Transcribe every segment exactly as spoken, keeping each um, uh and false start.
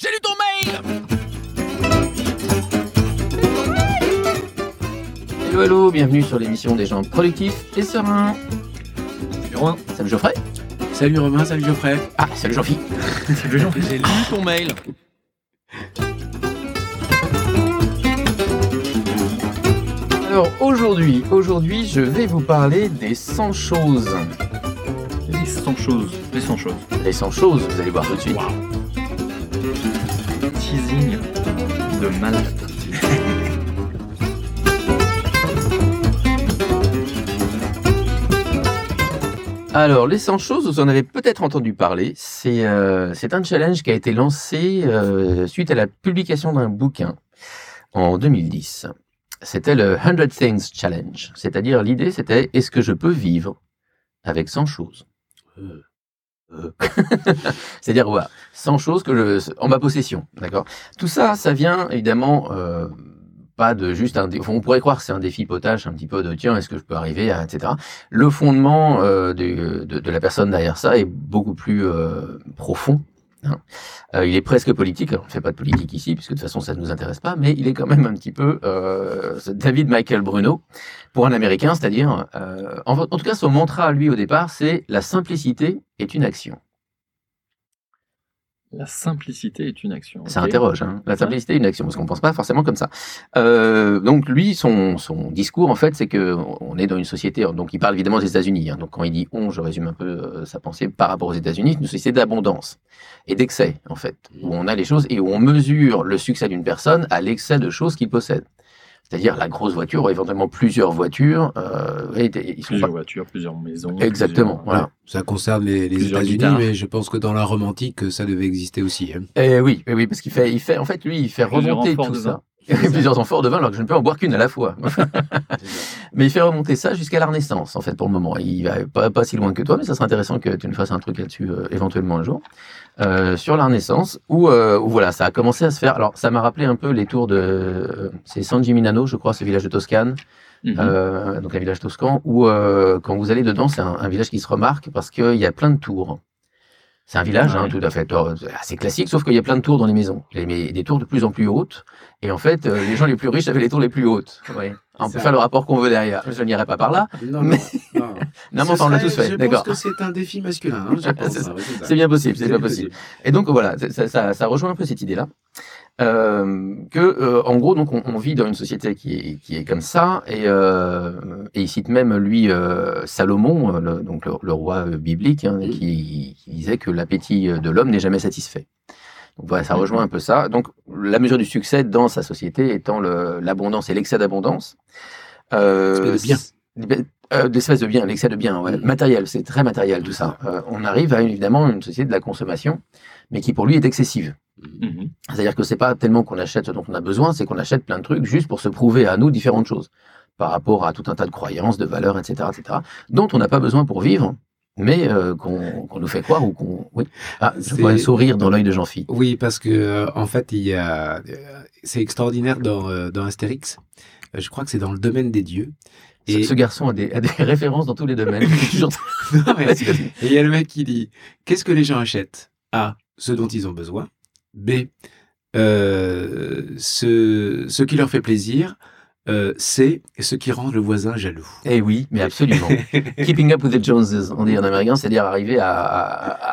J'ai lu ton mail. Hello, hello, bienvenue sur l'émission des gens productifs et sereins. Salut Romain. Salut Geoffrey. Salut Romain, salut Geoffrey. Ah, salut Jean-Philippe. Salut Jean-Philippe. J'ai lu ton mail. Alors aujourd'hui, aujourd'hui, je vais vous parler des cent choses. Les cent choses. Les cent choses. Les cent choses, vous allez voir tout de suite. Wow. Teasing de malade. Alors, les cent choses, vous en avez peut-être entendu parler. C'est, euh, c'est un challenge qui a été lancé euh, suite à la publication d'un bouquin en deux mille dix. C'était le cent Things Challenge. C'est-à-dire, l'idée, c'était, est-ce que je peux vivre avec cent choses ? euh. C'est-à-dire, voilà, cent choses que je, en ma possession, d'accord ? Tout ça, ça vient évidemment euh, pas de juste un dé- on pourrait croire que c'est un défi potache, un petit peu de tiens, est-ce que je peux arriver à, et cetera. Le fondement euh, de, de, de la personne derrière ça est beaucoup plus euh, profond. Hein. Euh, il est presque politique. Alors, on ne fait pas de politique ici, puisque de toute façon ça ne nous intéresse pas, mais il est quand même un petit peu euh, David Michael Bruno pour un Américain, c'est-à-dire euh, en, en tout cas son mantra lui au départ, c'est la simplicité est une action. La simplicité est une action. Okay. Ça interroge, hein. La simplicité est une action, parce qu'on ne pense pas forcément comme ça. Euh, donc lui, son, son discours, en fait, c'est qu'on est dans une société, donc il parle évidemment des États-Unis, hein. Donc quand il dit « on », je résume un peu euh, sa pensée par rapport aux États-Unis, une société d'abondance et d'excès, en fait, où on a les choses et où on mesure le succès d'une personne à l'excès de choses qu'il possède. C'est-à-dire la grosse voiture, ou éventuellement plusieurs voitures. Euh, et, et, ils sont plusieurs pas... voitures, plusieurs maisons. Exactement, plusieurs... voilà. Ça concerne les, les États-Unis, guitares. Mais je pense que dans la Rome antique, ça devait exister aussi. Hein. Et oui, et oui, parce qu'il fait, il fait, en fait, lui, il fait plusieurs remonter tout ça. Plusieurs amphores de vin, alors que je ne peux en boire qu'une à la fois. Mais il fait remonter ça jusqu'à la Renaissance, en fait, pour le moment. Il va pas, pas si loin que toi, mais ça serait intéressant que tu nous fasses un truc là-dessus euh, éventuellement un jour. Euh, sur la Renaissance, où, euh, où voilà, ça a commencé à se faire. Alors, ça m'a rappelé un peu les tours de... Euh, c'est San Gimignano, je crois, ce village de Toscane. Mm-hmm. Euh, donc, un village toscan, où euh, quand vous allez dedans, c'est un, un village qui se remarque parce qu'il y a plein de tours. C'est un village, hein, tout à fait, assez classique, sauf qu'il y a plein de tours dans les maisons. Il y a des tours de plus en plus hautes. Et en fait, euh, les gens les plus riches avaient les tours les plus hautes. Ouais. On peut faire le rapport qu'on veut derrière. Je n'irai pas par là. Non, mais... non, non. non mais on serait, l'a tous fait. Je D'accord. pense que c'est un défi masculin. Hein, je pense. c'est, ça, c'est, c'est bien possible, c'est, c'est bien possible. possible. Et donc, voilà, ça, ça, ça rejoint un peu cette idée-là. Euh, que, euh, en gros, donc, on, on vit dans une société qui est, qui est comme ça. Et, euh, et il cite même, lui, euh, Salomon, le, donc le, le roi biblique, hein, qui, qui disait que l'appétit de l'homme n'est jamais satisfait. Donc, voilà, ça rejoint un peu ça. Donc, la mesure du succès dans sa société étant le, l'abondance et l'excès d'abondance. Euh, de bien. Euh, l'espèce de bien, l'excès de bien, ouais. Matériel, c'est très matériel tout ça. Euh, on arrive à évidemment une société de la consommation, mais qui pour lui est excessive. Mm-hmm. C'est-à-dire que c'est pas tellement qu'on achète ce dont on a besoin, c'est qu'on achète plein de trucs juste pour se prouver à nous différentes choses par rapport à tout un tas de croyances, de valeurs, et cetera, et cetera, dont on n'a pas besoin pour vivre. Mais euh, qu'on, qu'on nous fait croire ou qu'on... Oui. Ah, je vois un sourire dans l'œil de Jean-Phi. Oui, parce que euh, en fait, il y a... c'est extraordinaire dans, euh, dans Astérix. Euh, je crois que c'est dans le domaine des dieux. Et... Ce, ce garçon a des, a des références dans tous les domaines. Toujours... non, mais... Et il y a le mec qui dit, qu'est-ce que les gens achètent ? A, ce dont ils ont besoin. B, euh, ce, ce qui leur fait plaisir. Euh, c'est ce qui rend le voisin jaloux. Eh oui, mais absolument. Keeping up with the Joneses, on dit en américain, c'est-à-dire arriver à, à,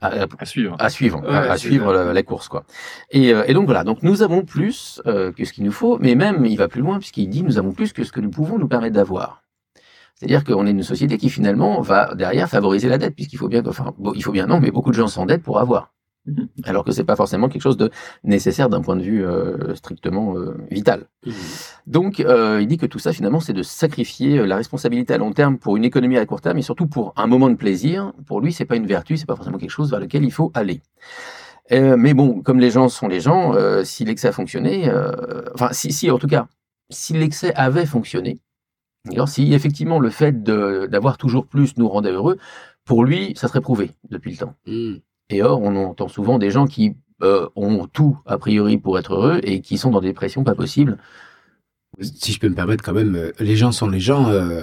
à, à, à suivre, à suivre, ouais, à, à suivre la, la course, quoi. Et, euh, et donc voilà, donc nous avons plus euh, que ce qu'il nous faut, mais même il va plus loin puisqu'il dit nous avons plus que ce que nous pouvons nous permettre d'avoir. C'est-à-dire qu'on est une société qui finalement va derrière favoriser la dette, puisqu'il faut bien, enfin, bon, il faut bien non, mais beaucoup de gens s'endettent pour avoir. Alors que c'est pas forcément quelque chose de nécessaire d'un point de vue euh, strictement euh, vital. Mmh. Donc, euh, il dit que tout ça, finalement, c'est de sacrifier la responsabilité à long terme pour une économie à court terme et surtout pour un moment de plaisir. Pour lui, c'est pas une vertu, c'est pas forcément quelque chose vers lequel il faut aller. Euh, mais bon, comme les gens sont les gens, euh, si l'excès a fonctionné, euh, enfin, si, si, en tout cas, si l'excès avait fonctionné, alors si effectivement le fait de, d'avoir toujours plus nous rendait heureux, pour lui, ça serait prouvé depuis le temps. Mmh. Et or, on entend souvent des gens qui euh, ont tout, a priori, pour être heureux et qui sont dans des pressions pas possibles Si je peux me permettre, quand même, les gens sont les gens. Euh,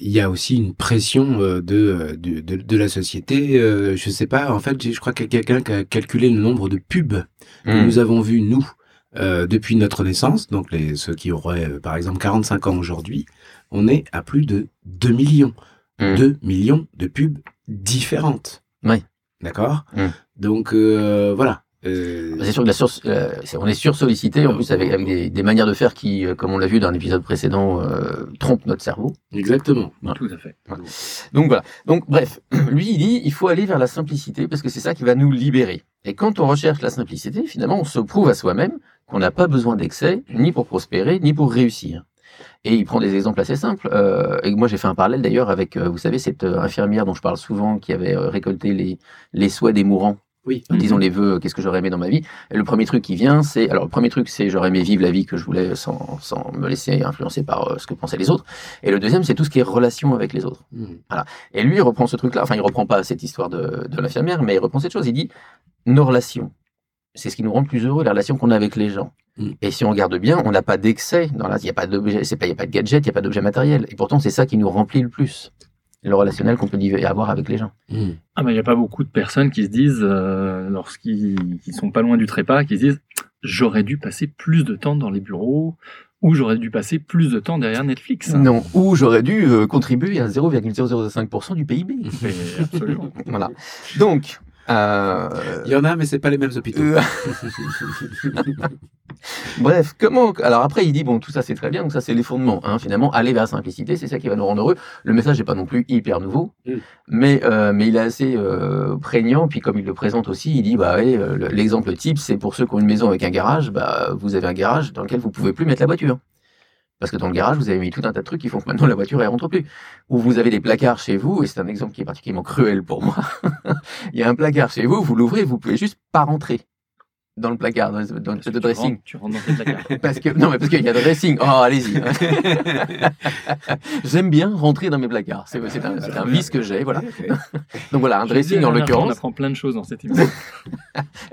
il y a aussi une pression de de, de, de la société. Euh, je sais pas. En fait, je crois qu'il y a quelqu'un qui a calculé le nombre de pubs que mmh. nous avons vus nous euh, depuis notre naissance. Donc, les ceux qui auraient, par exemple, quarante-cinq ans aujourd'hui, on est à plus de deux millions, mmh. deux millions de pubs différentes. Oui. D'accord. Mmh. Donc euh, voilà. Euh... C'est sûr que la sur... euh, on est sursollicité, en plus avec, avec des, des manières de faire qui, euh, comme on l'a vu dans l'épisode précédent, euh, trompent notre cerveau. Exactement, ouais. Tout à fait. Ouais. Donc voilà. Donc bref, lui il dit, il faut aller vers la simplicité parce que c'est ça qui va nous libérer. Et quand on recherche la simplicité, finalement, on se prouve à soi-même qu'on n'a pas besoin d'excès, ni pour prospérer, ni pour réussir. Et il prend des exemples assez simples. Euh, et moi, j'ai fait un parallèle d'ailleurs avec, euh, vous savez, cette euh, infirmière dont je parle souvent, qui avait euh, récolté les, les souhaits des mourants. Oui. Disons les vœux, qu'est-ce que j'aurais aimé dans ma vie. Et le premier truc qui vient, c'est... Alors, le premier truc, c'est j'aurais aimé vivre la vie que je voulais sans, sans me laisser influencer par euh, ce que pensaient les autres. Et le deuxième, c'est tout ce qui est relation avec les autres. Mmh. Voilà. Et lui, il reprend ce truc-là. Enfin, il ne reprend pas cette histoire de, de l'infirmière, mais il reprend cette chose. Il dit, nos relations, c'est ce qui nous rend plus heureux, les relations qu'on a avec les gens. Mmh. Et si on regarde bien, on n'a pas d'excès. Dans la... Il n'y a pas d'objet, c'est pas, il n'y a pas de gadget, il n'y a pas d'objet matériel. Et pourtant, c'est ça qui nous remplit le plus. Le relationnel qu'on peut avoir avec les gens. Mmh. Ah ben, il n'y a pas beaucoup de personnes qui se disent, euh, lorsqu'ils qui sont pas loin du trépas, qui se disent « j'aurais dû passer plus de temps dans les bureaux » ou « j'aurais dû passer plus de temps derrière Netflix hein. ». Non, ou « j'aurais dû euh, contribuer à zéro virgule zéro zéro cinq pour cent du P I B ». Absolument. Voilà. Donc... Euh... Il y en a, mais c'est pas les mêmes hôpitaux. Euh... Bref, comment... Alors après, il dit, bon, tout ça, c'est très bien, donc ça, c'est les fondements. Hein. Finalement, aller vers la simplicité, c'est ça qui va nous rendre heureux. Le message n'est pas non plus hyper nouveau, mmh. mais, euh, mais il est assez euh, prégnant. Puis comme il le présente aussi, il dit, bah, allez, l'exemple type, c'est pour ceux qui ont une maison avec un garage, bah, vous avez un garage dans lequel vous ne pouvez plus mettre la voiture. Parce que dans le garage, vous avez mis tout un tas de trucs qui font que maintenant la voiture, elle rentre plus. Ou vous avez des placards chez vous, et c'est un exemple qui est particulièrement cruel pour moi. Il y a un placard chez vous, vous l'ouvrez, vous pouvez juste pas rentrer dans le placard, dans le, dans le tu dressing. Rentres, tu rentres dans le placard. Parce que, non, mais parce qu'il y a le dressing. Oh, allez-y. J'aime bien rentrer dans mes placards. C'est, c'est, un, c'est un vice que j'ai, voilà. Donc voilà, un dressing en l'occurrence. On apprend plein de choses dans cette émission.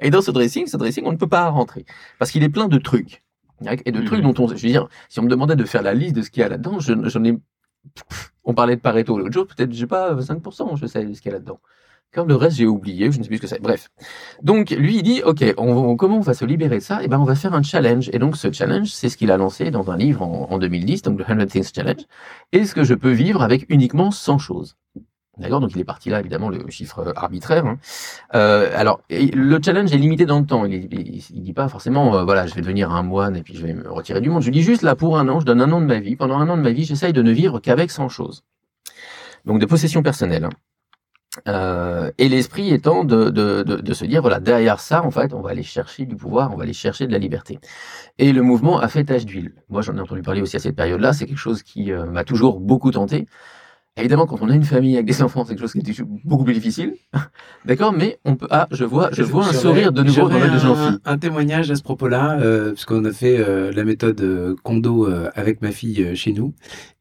Et dans ce dressing, ce dressing, on ne peut pas rentrer. Parce qu'il est plein de trucs. Et de trucs dont on... Je veux dire, si on me demandait de faire la liste de ce qu'il y a là-dedans, je, j'en ai... On parlait de Pareto l'autre jour, peut-être, je sais pas, cinq pour cent, je sais ce qu'il y a là-dedans. Comme le reste, j'ai oublié, je ne sais plus ce que c'est. Bref. Donc, lui, il dit, OK, on, on, comment on va se libérer de ça? Eh ben, on va faire un challenge. Et donc, ce challenge, c'est ce qu'il a lancé dans un livre en, en deux mille dix, donc le cent Things Challenge. Est-ce que je peux vivre avec uniquement cent choses? D'accord, donc il est parti là, évidemment, le chiffre arbitraire. Hein. Euh, alors, le challenge est limité dans le temps. Il ne dit pas forcément, euh, voilà, je vais devenir un moine et puis je vais me retirer du monde. Je dis juste, là, pour un an, je donne un an de ma vie. Pendant un an de ma vie, j'essaye de ne vivre qu'avec cent choses. Donc, de possession personnelle. Euh, et l'esprit étant de, de, de, de se dire, voilà, derrière ça, en fait, on va aller chercher du pouvoir, on va aller chercher de la liberté. Et le mouvement a fait tache d'huile. Moi, j'en ai entendu parler aussi à cette période-là. C'est quelque chose qui euh, m'a toujours beaucoup tenté. Évidemment, quand on a une famille avec des enfants, c'est quelque chose qui est beaucoup plus difficile. D'accord, mais on peut. Ah, je vois, je vois un sourire de nouveau dans la jeune fille. Un témoignage à ce propos-là, euh, parce qu'on a fait euh, la méthode Kondo euh, avec ma fille euh, chez nous,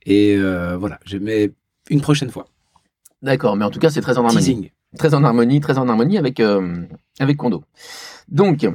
et euh, voilà, je mets une prochaine fois. D'accord, mais en tout cas, c'est très en harmonie. Teasing. Très en harmonie, très en harmonie avec euh, avec Kondo. Donc.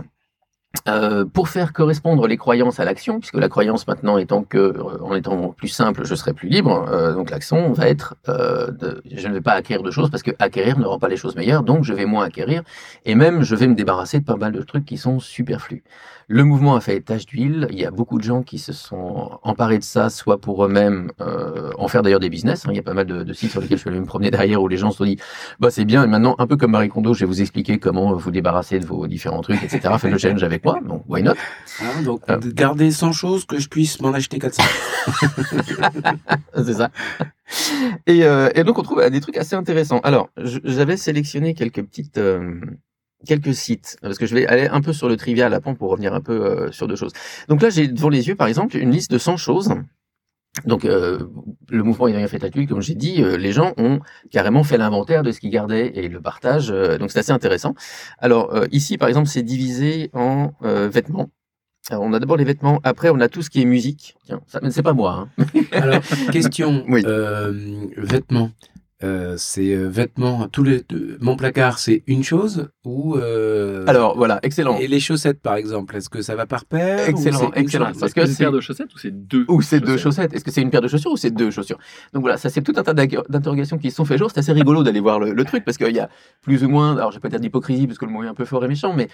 Euh, pour faire correspondre les croyances à l'action, puisque la croyance maintenant étant que, euh, en étant plus simple, je serai plus libre, euh, donc l'action va être, euh, de, je ne vais pas acquérir de choses parce que acquérir ne rend pas les choses meilleures, donc je vais moins acquérir, et même je vais me débarrasser de pas mal de trucs qui sont superflus. Le mouvement a fait tache d'huile, il y a beaucoup de gens qui se sont emparés de ça, soit pour eux-mêmes, euh, en faire d'ailleurs des business, hein. Il y a pas mal de, de sites sur lesquels je suis allé me promener derrière où les gens se sont dit, bah c'est bien, et maintenant, un peu comme Marie Kondo, je vais vous expliquer comment vous débarrasser de vos différents trucs, et cetera. Faites le challenge avec moi, donc why not? Ah, donc, euh, garder cent choses que je puisse m'en acheter quatre cents. C'est ça. Et, euh, et donc, on trouve des trucs assez intéressants. Alors, j'avais sélectionné quelques petites, euh, quelques sites, parce que je vais aller un peu sur le trivial après pour revenir un peu euh, sur deux choses. Donc là, j'ai devant les yeux, par exemple, une liste de cent choses. Donc, euh, le mouvement ayant fait tache d'huile, comme j'ai dit, euh, les gens ont carrément fait l'inventaire de ce qu'ils gardaient et le partage. Euh, donc, c'est assez intéressant. Alors, euh, ici, par exemple, c'est divisé en euh, vêtements. Alors, on a d'abord les vêtements. Après, on a tout ce qui est musique. Tiens, ça, c'est pas moi. Hein. Alors, question, oui. euh, vêtements. Euh, c'est vêtements, tous les, euh, mon placard c'est une chose ou euh... alors voilà, excellent. Et les chaussettes par exemple, est-ce que ça va par paire? Excellent, excellent. Parce que c'est une paire de chaussettes ou c'est deux ou c'est chaussettes. Deux chaussettes. Est-ce que c'est une paire de chaussures ou c'est deux chaussures? Donc voilà, ça c'est tout un tas d'interrogations qui se sont fait jour. C'est assez rigolo d'aller voir le, le truc parce qu'il y a plus ou moins, alors je vais pas dire d'hypocrisie parce que le mot est un peu fort et méchant, mais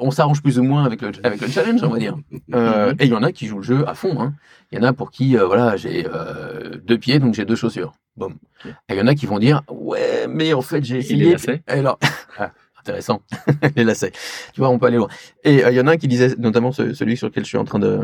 on s'arrange plus ou moins avec le avec le challenge, on va dire. Euh, et il y en a qui jouent le jeu à fond. Il hein. y en a pour qui euh, voilà, j'ai euh, deux pieds donc j'ai deux chaussures. Bon. Okay. Et il y en a qui vont dire « Ouais, mais en fait, j'ai essayé... » Et les lacets. Alors... ah, intéressant, les lacets. Tu vois, on peut aller loin. Et il euh, y en a un qui disait, notamment ce, celui sur lequel je suis en train de...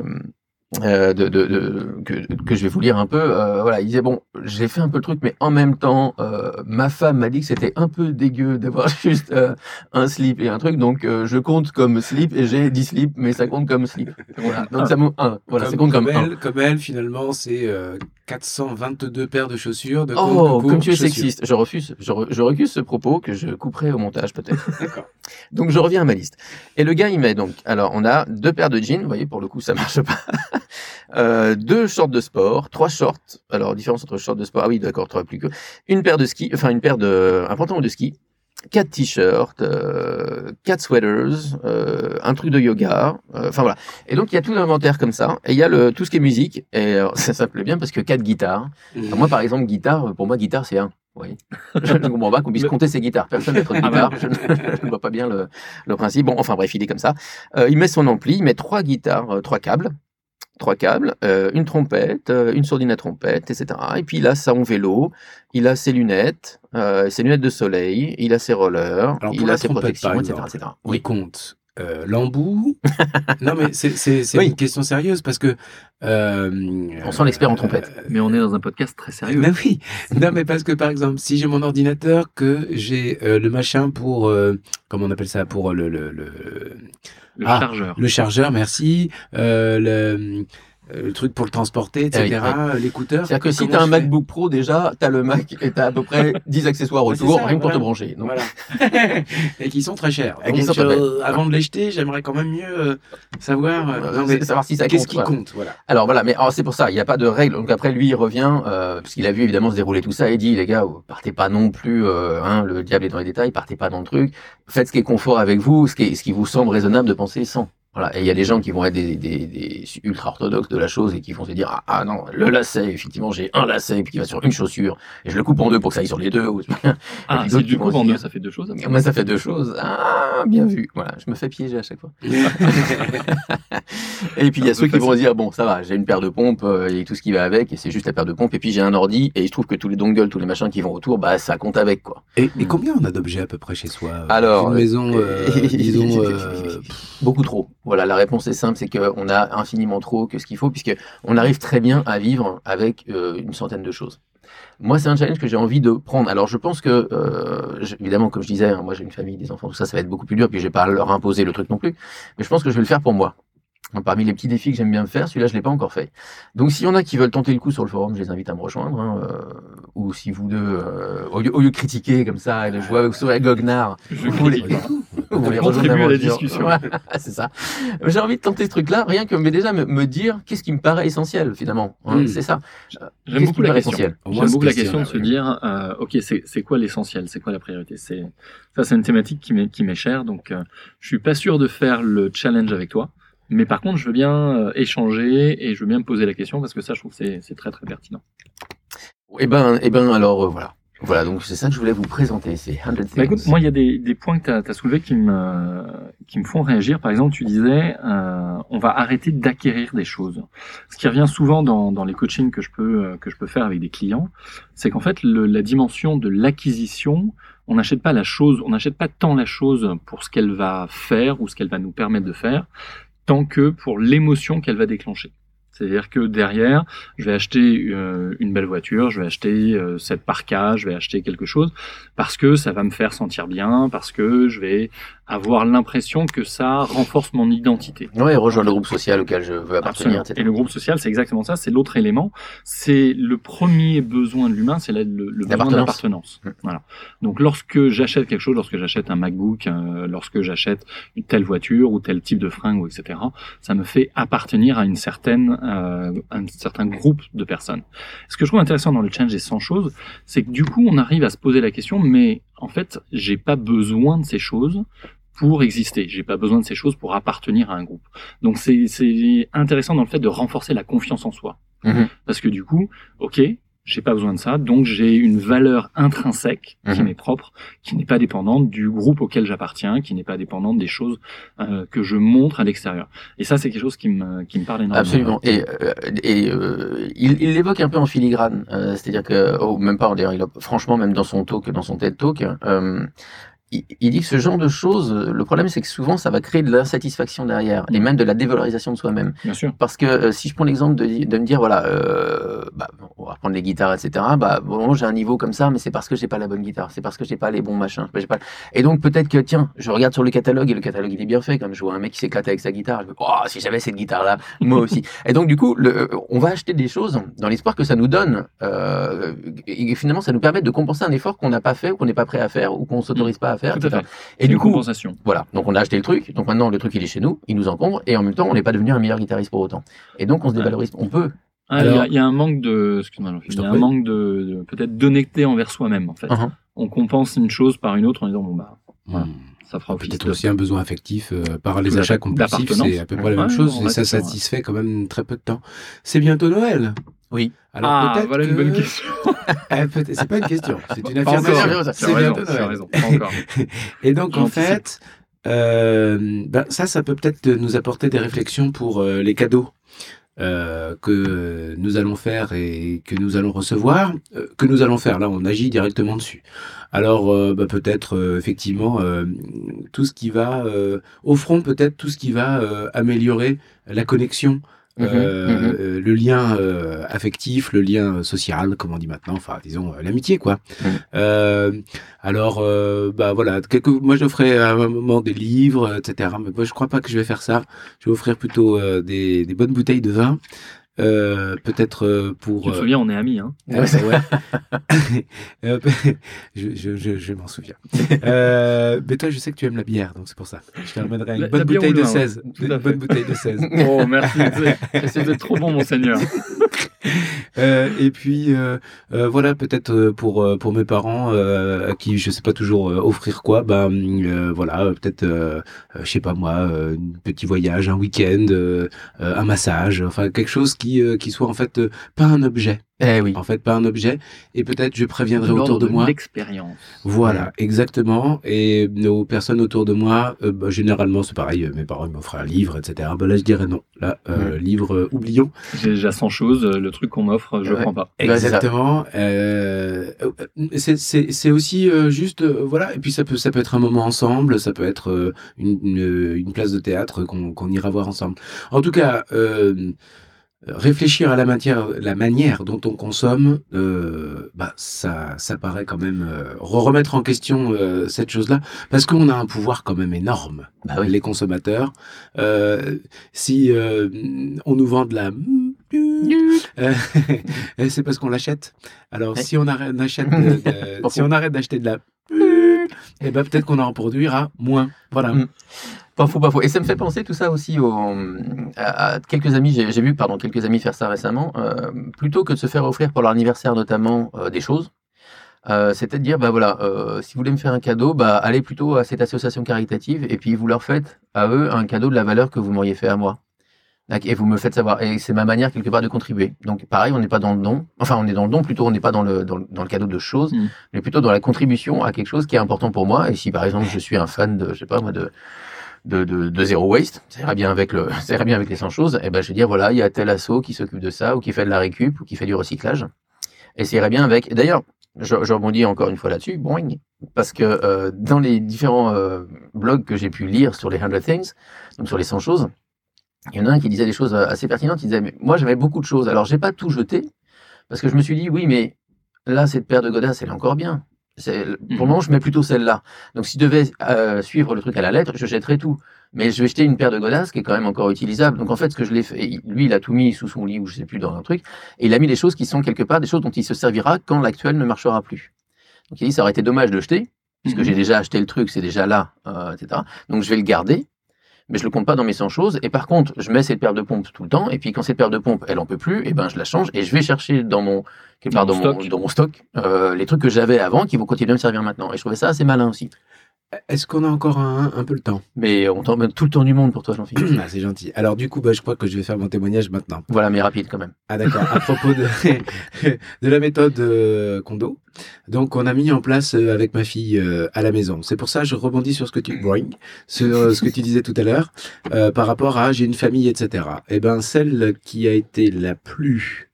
Euh, de, de, de que, que je vais vous lire un peu. Euh, voilà, il disait, bon, j'ai fait un peu le truc, mais en même temps, euh, ma femme m'a dit que c'était un peu dégueu d'avoir juste euh, un slip et un truc, donc euh, je compte comme slip et j'ai dix slips, mais ça compte comme slip. Voilà, donc un. ça monte un. Voilà, comme, ça compte comme, comme elle, un. Comme elle, finalement, c'est euh, quatre cent vingt-deux paires de chaussures. De oh, comme tu es sexiste. Je refuse, je, re, je recuse ce propos que je couperai au montage, peut-être. D'accord. Donc, je reviens à ma liste. Et le gars, il met donc, alors, on a deux paires de jeans, vous voyez, pour le coup, ça marche pas. Euh, deux shorts de sport, trois shorts. Alors, différence entre shorts de sport. Ah oui, d'accord, trois plus que. Une paire de ski, enfin, une paire de, un pantalon de ski. Quatre t-shirts, euh, quatre sweaters, euh, un truc de yoga. Enfin, euh, voilà. Et donc, il y a tout l'inventaire comme ça. Et il y a le, tout ce qui est musique. Et alors, ça, ça plaît bien parce que quatre guitares. Alors, moi, par exemple, guitare, pour moi, guitare, c'est un. Oui. Je ne comprends pas qu'on puisse compter ses guitares. Personne n'a trop de guitare. Je ne vois pas bien le, le principe. Bon, enfin, bref, il est comme ça. Euh, il met son ampli. Il met trois guitares, euh, trois câbles. trois câbles, euh, une trompette, euh, une sourdine à trompette, et cetera. Et puis il a son vélo, il a ses lunettes, euh, ses lunettes de soleil, il a ses rollers, il a ses protections, et cetera, et cetera. Oui, il compte euh, l'embout. Non mais c'est, c'est, c'est oui. une question sérieuse parce que euh, on sent l'expert en trompette, euh, mais on est dans un podcast très sérieux. Mais oui. Non mais parce que par exemple, si j'ai mon ordinateur, que j'ai euh, le machin pour euh, comment on appelle ça, pour le le, le Le ah, chargeur. Le chargeur, merci. Euh, le, le truc pour le transporter, et cetera. Oui, oui. L'écouteur. C'est-à-dire que si tu as un MacBook Pro, déjà, tu as le Mac et tu as à peu près dix accessoires autour, rien que voilà. pour te brancher. Donc. Voilà. Et qui sont très chers. Donc, sont très euh, avant de les jeter, j'aimerais quand même mieux euh, savoir, euh, non, mais, savoir si ça qu'est-ce compte, qui voilà. compte. Voilà. Alors voilà, mais alors, c'est pour ça, il n'y a pas de règle. Donc après, lui, il revient, euh, parce qu'il a vu évidemment se dérouler tout ça, et dit, les gars, partez pas non plus, euh, hein, le diable est dans les détails, partez pas dans le truc. Faites ce qui est confort avec vous, ce qui, est, ce qui vous semble raisonnable de penser sans. Voilà. Et il y a des gens qui vont être des, des, des ultra-orthodoxes de la chose et qui vont se dire ah, ah non, le lacet, effectivement, j'ai un lacet qui va sur une chaussure et je le coupe en deux pour que ça aille sur les deux. Ah, si tu le coupes en deux, ça fait deux choses. Mais ça fait deux choses. Ah, bien vu. Voilà, je me fais piéger à chaque fois. Et puis il y a ceux qui vont dire bon, ça va, j'ai une paire de pompes et tout ce qui va avec et c'est juste la paire de pompes. Et puis j'ai un ordi et je trouve que tous les dongles, tous les machins qui vont autour, bah ça compte avec quoi. Et, et combien on a d'objets à peu près chez soi? Alors, une maison, euh, disons, euh... beaucoup trop. Voilà, la réponse est simple, c'est qu'on a infiniment trop que ce qu'il faut, puisqu'on arrive très bien à vivre avec euh, une centaine de choses. Moi, c'est un challenge que j'ai envie de prendre. Alors, je pense que, euh, je, évidemment, comme je disais, hein, moi j'ai une famille, des enfants, tout ça, ça va être beaucoup plus dur, puis je vais pas leur imposer le truc non plus, mais je pense que je vais le faire pour moi. Donc, parmi les petits défis que j'aime bien me faire, celui-là, je l'ai pas encore fait. Donc, s'il y en a qui veulent tenter le coup sur le forum, je les invite à me rejoindre. Hein, euh, ou si vous deux, euh, au, lieu, au lieu de critiquer comme ça et de jouer avec sourire goguenard, vous voulez contribuer à la discussion. Ouais, c'est ça. J'ai envie de tenter ce truc-là, rien que mais déjà me, me dire qu'est-ce qui me paraît essentiel finalement. Hein, mmh. C'est ça. J'aime beaucoup la question. J'aime beaucoup la question de se dire, euh, ok, c'est, c'est quoi l'essentiel, c'est quoi la priorité. C'est ça, c'est une thématique qui m'est, qui m'est chère. Donc, euh, je suis pas sûr de faire le challenge avec toi. Mais par contre, je veux bien euh, échanger et je veux bien me poser la question parce que ça, je trouve que c'est, c'est très, très pertinent. Eh ben, eh ben alors, euh, voilà. Voilà, donc c'est ça que je voulais vous présenter. C'est cent bah, écoute, moi, il y a des, des points que tu as soulevés qui me, qui me font réagir. Par exemple, tu disais, euh, on va arrêter d'acquérir des choses. Ce qui revient souvent dans, dans les coachings que je peux, que je peux faire avec des clients, c'est qu'en fait, le, la dimension de l'acquisition... On n'achète pas la chose, on n'achète pas tant la chose pour ce qu'elle va faire ou ce qu'elle va nous permettre de faire, tant que pour l'émotion qu'elle va déclencher. C'est-à-dire que derrière, je vais acheter une belle voiture, je vais acheter cette parka, je vais acheter quelque chose parce que ça va me faire sentir bien, parce que je vais avoir l'impression que ça renforce mon identité. Oui, rejoindre le groupe social auquel je veux appartenir. Absolument. Et le groupe social, c'est exactement ça, c'est l'autre élément. C'est le premier besoin de l'humain, c'est le, le besoin d'appartenance. Mmh. Voilà. Donc lorsque j'achète quelque chose, lorsque j'achète un MacBook, euh, lorsque j'achète une telle voiture ou tel type de fringue, et cetera, ça me fait appartenir à une certaine euh, un certain groupe de personnes. Ce que je trouve intéressant dans le challenge des cent choses, c'est que du coup, on arrive à se poser la question, mais en fait, j'ai pas besoin de ces choses pour exister. J'ai pas besoin de ces choses pour appartenir à un groupe. Donc, c'est, c'est intéressant dans le fait de renforcer la confiance en soi. Mmh. Parce que du coup, ok, j'ai pas besoin de ça, donc j'ai une valeur intrinsèque qui mmh. m'est propre, qui n'est pas dépendante du groupe auquel j'appartiens, qui n'est pas dépendante des choses euh, que je montre à l'extérieur. Et ça, c'est quelque chose qui me qui me parle énormément. Absolument. Et euh, et euh, il il l'évoque un peu en filigrane, euh, c'est-à-dire que oh, même pas d'ailleurs, il a, franchement, même dans son talk, dans son TED Talk. Euh, Il dit que ce genre de choses, le problème, c'est que souvent, ça va créer de l'insatisfaction derrière, et même de la dévalorisation de soi-même. Bien sûr. Parce que euh, si je prends l'exemple de, de me dire, voilà, euh, bah, on va reprendre les guitares, et cetera. Bah, bon, j'ai un niveau comme ça, mais c'est parce que j'ai pas la bonne guitare, c'est parce que j'ai pas les bons machins. J'ai pas... Et donc, peut-être que, tiens, je regarde sur le catalogue, et le catalogue, il est bien fait, comme je vois un mec qui s'éclate avec sa guitare. Je me dis, oh, si j'avais cette guitare-là, moi aussi. Et donc, du coup, le, on va acheter des choses dans l'espoir que ça nous donne, euh, et finalement, ça nous permet de compenser un effort qu'on n'a pas fait, ou qu'on n'est pas prêt à faire, ou qu'on s'autorise pas à faire. Faire, tout à fait. Et c'est du coup, voilà. Donc on a acheté le truc. Donc maintenant le truc il est chez nous, il nous encombre, et en même temps on n'est pas devenu un meilleur guitariste pour autant. Et donc on se dévalorise. On peut. Il ah, y, y a un manque de, excuse-moi, il y a un manque de, de peut-être d'honnêteté envers soi-même en fait. Uh-huh. On compense une chose par une autre en disant bon bah. Voilà. Hmm. Ça fera peut-être aussi un besoin affectif euh, par les achats compulsifs, c'est à peu près la même chose, et ça satisfait quand même très peu de temps. C'est bientôt Noël. Oui. Alors ah, peut-être voilà que... une bonne question. C'est pas une question, c'est une affirmation. C'est, c'est bientôt raison, Noël. Raison, pas encore. Et donc en fait, euh, ben, ça, ça peut peut-être nous apporter des réflexions pour euh, les cadeaux euh, que nous allons faire et que nous allons recevoir, euh, que nous allons faire. Là, on agit directement dessus. Alors euh, bah, peut-être euh, effectivement euh, tout ce qui va euh, offrons peut-être tout ce qui va euh, améliorer la connexion, mmh, euh, mmh. Euh, le lien euh, affectif, le lien social, comme on dit maintenant, enfin disons euh, l'amitié quoi. Mmh. Euh, alors euh, bah voilà, quelques, moi j'offrais à un moment des livres, et cetera. Mais moi je crois pas que je vais faire ça. Je vais offrir plutôt euh, des, des bonnes bouteilles de vin. Euh, peut-être euh, pour. Je me souviens, on est amis, hein. Ah, ouais, ouais. euh, je, je, je, je m'en souviens. Euh, mais toi, je sais que tu aimes la bière, donc c'est pour ça. Je te ramènerai une la, bonne la bouteille de vin, seize. Ouais. Une bonne bouteille de seize. Oh, merci. C'est, c'est trop bon, monseigneur. Euh, et puis euh, euh, voilà, peut-être pour pour mes parents euh, à qui je sais pas toujours euh, offrir quoi, ben euh, voilà, peut-être euh, euh, je sais pas moi, euh, un petit voyage, un week-end, euh, euh, un massage, enfin quelque chose qui euh, qui soit en fait euh, pas un objet. Eh oui. En fait, pas un objet. Et peut-être je préviendrai l'ordre autour de, de moi. L'expérience. Voilà, ouais. Exactement. Et nos personnes autour de moi, euh, bah, généralement, c'est pareil. Mes parents m'offraient un livre, et cetera. Bah, là, je dirais non. Là, euh, ouais. Livre, euh, oublions. J'ai déjà cent choses. Le truc qu'on m'offre, je ne ouais. prends pas. Exactement. Euh, c'est, c'est, c'est aussi euh, juste, euh, voilà. Et puis ça peut, ça peut être un moment ensemble. Ça peut être euh, une, une, une place de théâtre qu'on, qu'on ira voir ensemble. En tout cas. Euh, Réfléchir à la matière, la manière dont on consomme, euh, bah ça, ça paraît quand même euh, remettre en question euh, cette chose-là, parce qu'on a un pouvoir quand même énorme, bah oui. Les consommateurs. Euh, si euh, on nous vend de la Euh, c'est parce qu'on l'achète. Alors ouais. si on arrête d'achète, de, de, si on arrête d'acheter de la, et ben peut-être qu'on en produira moins. Voilà. Mm. Pas faux, pas faux. Et ça me fait penser tout ça aussi au, à, à quelques amis. J'ai, j'ai vu, pardon, quelques amis faire ça récemment. Euh, plutôt que de se faire offrir pour leur anniversaire notamment euh, des choses. Euh, c'était de dire, bah voilà, euh, si vous voulez me faire un cadeau, bah allez plutôt à cette association caritative et puis vous leur faites à eux un cadeau de la valeur que vous m'auriez fait à moi. Et vous me le faites savoir. Et c'est ma manière, quelque part, de contribuer. Donc, pareil, on n'est pas dans le don. Enfin, on est dans le don, plutôt, on n'est pas dans le, dans le, dans le cadeau de choses, mmh. mais plutôt dans la contribution à quelque chose qui est important pour moi. Et si, par exemple, je suis un fan de, je sais pas, moi, de, de, de, de zéro waste, ça ira bien avec le, ça ira bien avec les cent choses. Et ben, je vais dire, voilà, il y a tel asso qui s'occupe de ça, ou qui fait de la récup, ou qui fait du recyclage. Et ça ira bien avec. Et d'ailleurs, je, je rebondis encore une fois là-dessus, boing, parce que, euh, dans les différents, euh, blogs que j'ai pu lire sur les cent Things, donc sur les cent choses, il y en a un qui disait des choses assez pertinentes. Il disait, mais moi, j'avais beaucoup de choses. Alors, j'ai pas tout jeté parce que je me suis dit, oui, mais là, cette paire de godasses, elle est encore bien. C'est, pour le moment, je mets plutôt celle-là. Donc, si je devais euh, suivre le truc à la lettre, je jetterais tout. Mais je vais jeter une paire de godasses qui est quand même encore utilisable. Donc, en fait, ce que je l'ai fait, lui, il a tout mis sous son lit ou je sais plus dans un truc. Et il a mis des choses qui sont quelque part des choses dont il se servira quand l'actuel ne marchera plus. Donc, il dit, ça aurait été dommage de jeter puisque mmh. j'ai déjà acheté le truc, c'est déjà là, euh, et cetera. Donc, je vais le garder. mais je le compte pas dans mes cent choses. Et par contre, je mets cette paire de pompes tout le temps. Et puis quand cette paire de pompes, elle en peut plus, et ben je la change et je vais chercher dans mon quelque part dans, dans, mon, dans mon stock euh, les trucs que j'avais avant qui vont continuer à me servir maintenant. Et je trouvais ça assez malin aussi. Est-ce qu'on a encore un, un peu le temps ? Mais on t'emmène tout le temps du monde pour toi, Jean-Philippe. Ah, c'est gentil. Alors du coup, bah, je crois que je vais faire mon témoignage maintenant. Voilà, mais rapide quand même. Ah d'accord, à propos de, de la méthode euh, Kondo. Donc on a mis en place euh, avec ma fille euh, à la maison. C'est pour ça que je rebondis sur ce que tu, boing, sur, euh, ce que tu disais tout à l'heure, euh, par rapport à « j'ai une famille », et cetera. Eh bien, celle qui a été la plus,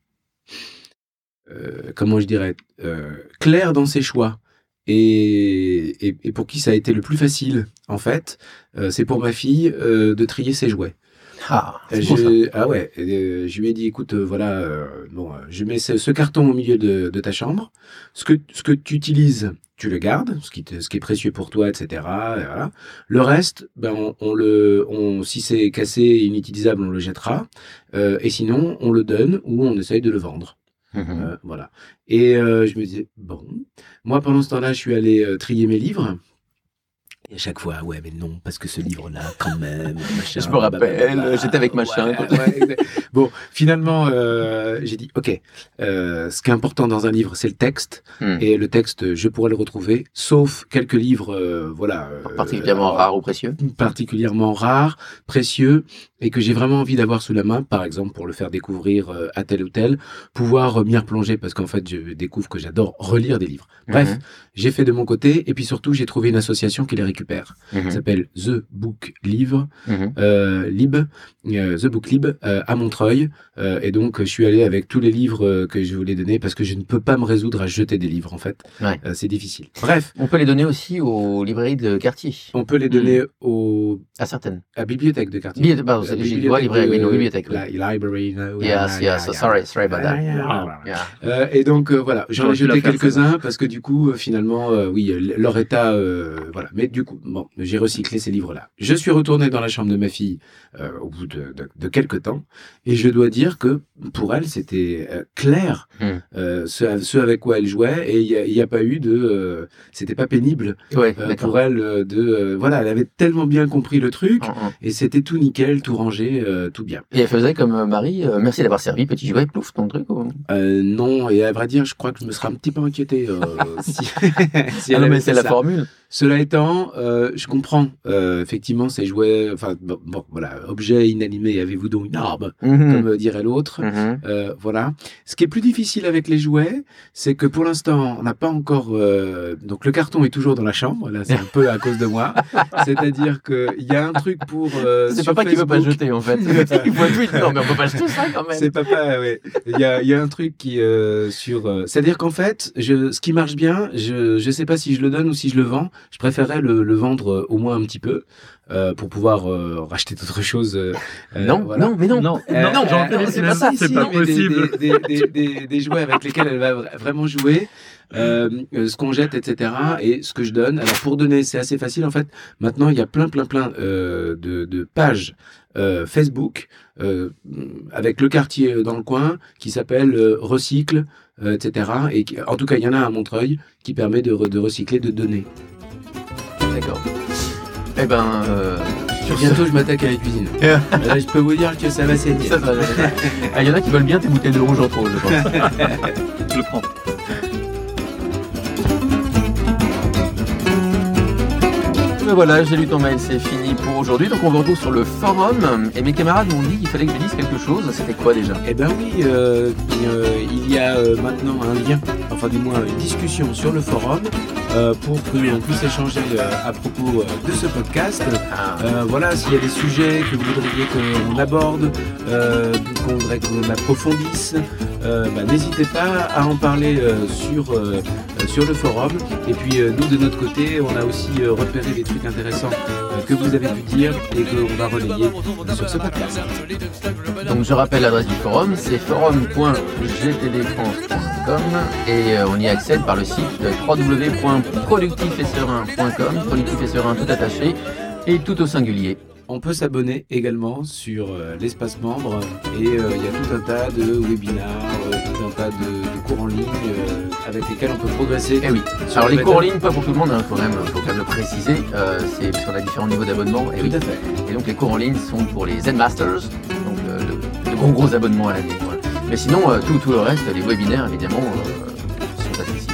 euh, comment je dirais, euh, claire dans ses choix, Et, et, et pour qui ça a été le plus facile, en fait, euh, c'est pour ma fille euh, de trier ses jouets. Ah, c'est je, pour ça. Ah ouais, euh, je lui ai dit, écoute, euh, voilà, euh, bon, je mets ce, ce carton au milieu de, de ta chambre. Ce que, ce que tu utilises, tu le gardes, ce qui, te, ce qui est précieux pour toi, et cetera. Et voilà. Le reste, ben, on, on le, on, si c'est cassé et inutilisable, on le jettera. Euh, et sinon, on le donne ou on essaye de le vendre. Mmh. Euh, voilà. Et euh, je me disais, bon, moi pendant ce temps-là, je suis allé euh, trier mes livres. Et à chaque fois, ouais, mais non, parce que ce livre-là, quand même, machin. Je me rappelle, blablabla. J'étais avec machin. Ouais, ouais, bon, finalement, euh, j'ai dit, ok, euh, ce qui est important dans un livre, c'est le texte. Hmm. Et le texte, je pourrais le retrouver, sauf quelques livres, euh, voilà. Euh, particulièrement euh, rares ou précieux. Particulièrement rares, précieux, et que j'ai vraiment envie d'avoir sous la main, par exemple, pour le faire découvrir euh, à tel ou tel, pouvoir euh, m'y replonger, parce qu'en fait, je découvre que j'adore relire des livres. Bref, mm-hmm. j'ai fait de mon côté, et puis surtout, j'ai trouvé une association qui les récupère. Mm-hmm. Ça s'appelle The Book Libre, mm-hmm. euh, Lib, euh, The Book Libre euh, à Montreuil. Euh, et donc, je suis allé avec tous les livres euh, que je voulais donner parce que je ne peux pas me résoudre à jeter des livres, en fait. Ouais. Euh, c'est difficile. Bref. On peut les donner aussi aux librairies de quartier. On peut les donner mm. aux. À certaines. À bibliothèques de quartier. Bibliothèque, pardon, bibliothèque. La library. Yes, yes, sorry, sorry about that. Et donc, voilà, j'en ai jeté quelques-uns parce que du coup, finalement, oui, leur état. Voilà. Mais du coup, bon, j'ai recyclé ces livres-là. Je suis retourné dans la chambre de ma fille euh, au bout de, de, de quelques temps, et je dois dire que pour elle, c'était euh, clair mmh. euh, ce, ce avec quoi elle jouait, et il n'y a, a pas eu de... Euh, c'était pas pénible ouais, euh, pour elle. De, euh, voilà, elle avait tellement bien compris le truc, mmh. et c'était tout nickel, tout rangé, euh, tout bien. Et elle faisait comme Marie, euh, merci d'avoir servi, petit jouet, plouf, ton truc ou... euh, Non, et à vrai dire, je crois que je me serais un petit peu inquiété. Euh, si... si ah non, mais c'est la ça. formule. Cela étant, euh, je comprends, euh, effectivement, ces jouets, enfin, bon, bon, voilà, objet inanimé, avez-vous donc une arme, mm-hmm. comme dirait l'autre, mm-hmm. euh, voilà. Ce qui est plus difficile avec les jouets, c'est que pour l'instant, on n'a pas encore, euh, donc le carton est toujours dans la chambre, là, c'est un peu à cause de moi, c'est-à-dire qu'il y a un truc pour... Euh, c'est papa Facebook. Qui ne veut pas jeter, en fait, il voit tweet, non, mais on ne peut pas jeter ça, quand même. C'est papa, oui, il y a, y a un truc qui, euh, sur... Euh, c'est-à-dire qu'en fait, je, ce qui marche bien, je ne sais pas si je le donne ou si je le vends. Je préférerais le, le vendre au moins un petit peu euh, pour pouvoir euh, racheter d'autres choses. Euh, non, voilà. non, mais non, non, euh, non, non, genre, non, c'est pas ça, c'est si, pas possible. Des, des, des, des, des, des jouets avec lesquels elle va vraiment jouer. Euh, ce qu'on jette, et cetera, et ce que je donne. Alors pour donner, c'est assez facile en fait. Maintenant, il y a plein, plein, plein euh, de, de pages euh, Facebook euh, avec le quartier dans le coin qui s'appelle euh, Recycle, euh, et cetera. Et qui, en tout cas, il y en a un à Montreuil qui permet de, de recycler, de donner. D'accord. Eh ben, euh, bientôt je m'attaque à la cuisine. Là, je peux vous dire que ça va saigner. Ça, ça, ah, il y en a qui veulent bien tes bouteilles de rouge en trop, je pense. Je le prends. Voilà, j'ai lu ton mail, c'est fini pour aujourd'hui. Donc on vous retrouve sur le forum. Et mes camarades m'ont dit qu'il fallait que je dise quelque chose. C'était quoi déjà ? Eh ben oui, euh, euh, il y a euh, maintenant un lien, enfin du moins une discussion sur le forum euh, pour que l'on puisse échanger euh, à propos euh, de ce podcast. Euh, voilà, s'il y a des sujets que vous voudriez qu'on aborde, euh, qu'on voudrait qu'on approfondisse, euh, bah, n'hésitez pas à en parler euh, sur, euh, sur le forum. Et puis euh, nous, de notre côté, on a aussi euh, repéré des trucs intéressant euh, que vous avez pu dire et qu'on va relayer sur ce podcast. Donc je rappelle l'adresse du forum, c'est forum point g t d france point com et euh, on y accède par le site w w w point productif et serein point com, productif et serein tout attaché et tout au singulier. On peut s'abonner également sur euh, l'espace membre et il euh, y a tout un tas de webinars, euh, tout un tas de, de cours en ligne euh, avec lesquels on peut progresser. Eh oui. Alors les cours en ligne, pas pour tout le monde, hein, faut même, faut quand même le préciser, euh, c'est parce qu'on a différents niveaux d'abonnement. Et tout oui. à fait. Et donc les cours en ligne sont pour les Zen Masters, donc euh, le, le gros gros abonnement à l'année. Voilà. Mais sinon, euh, tout, tout le reste, les webinaires évidemment, euh, sont accessibles.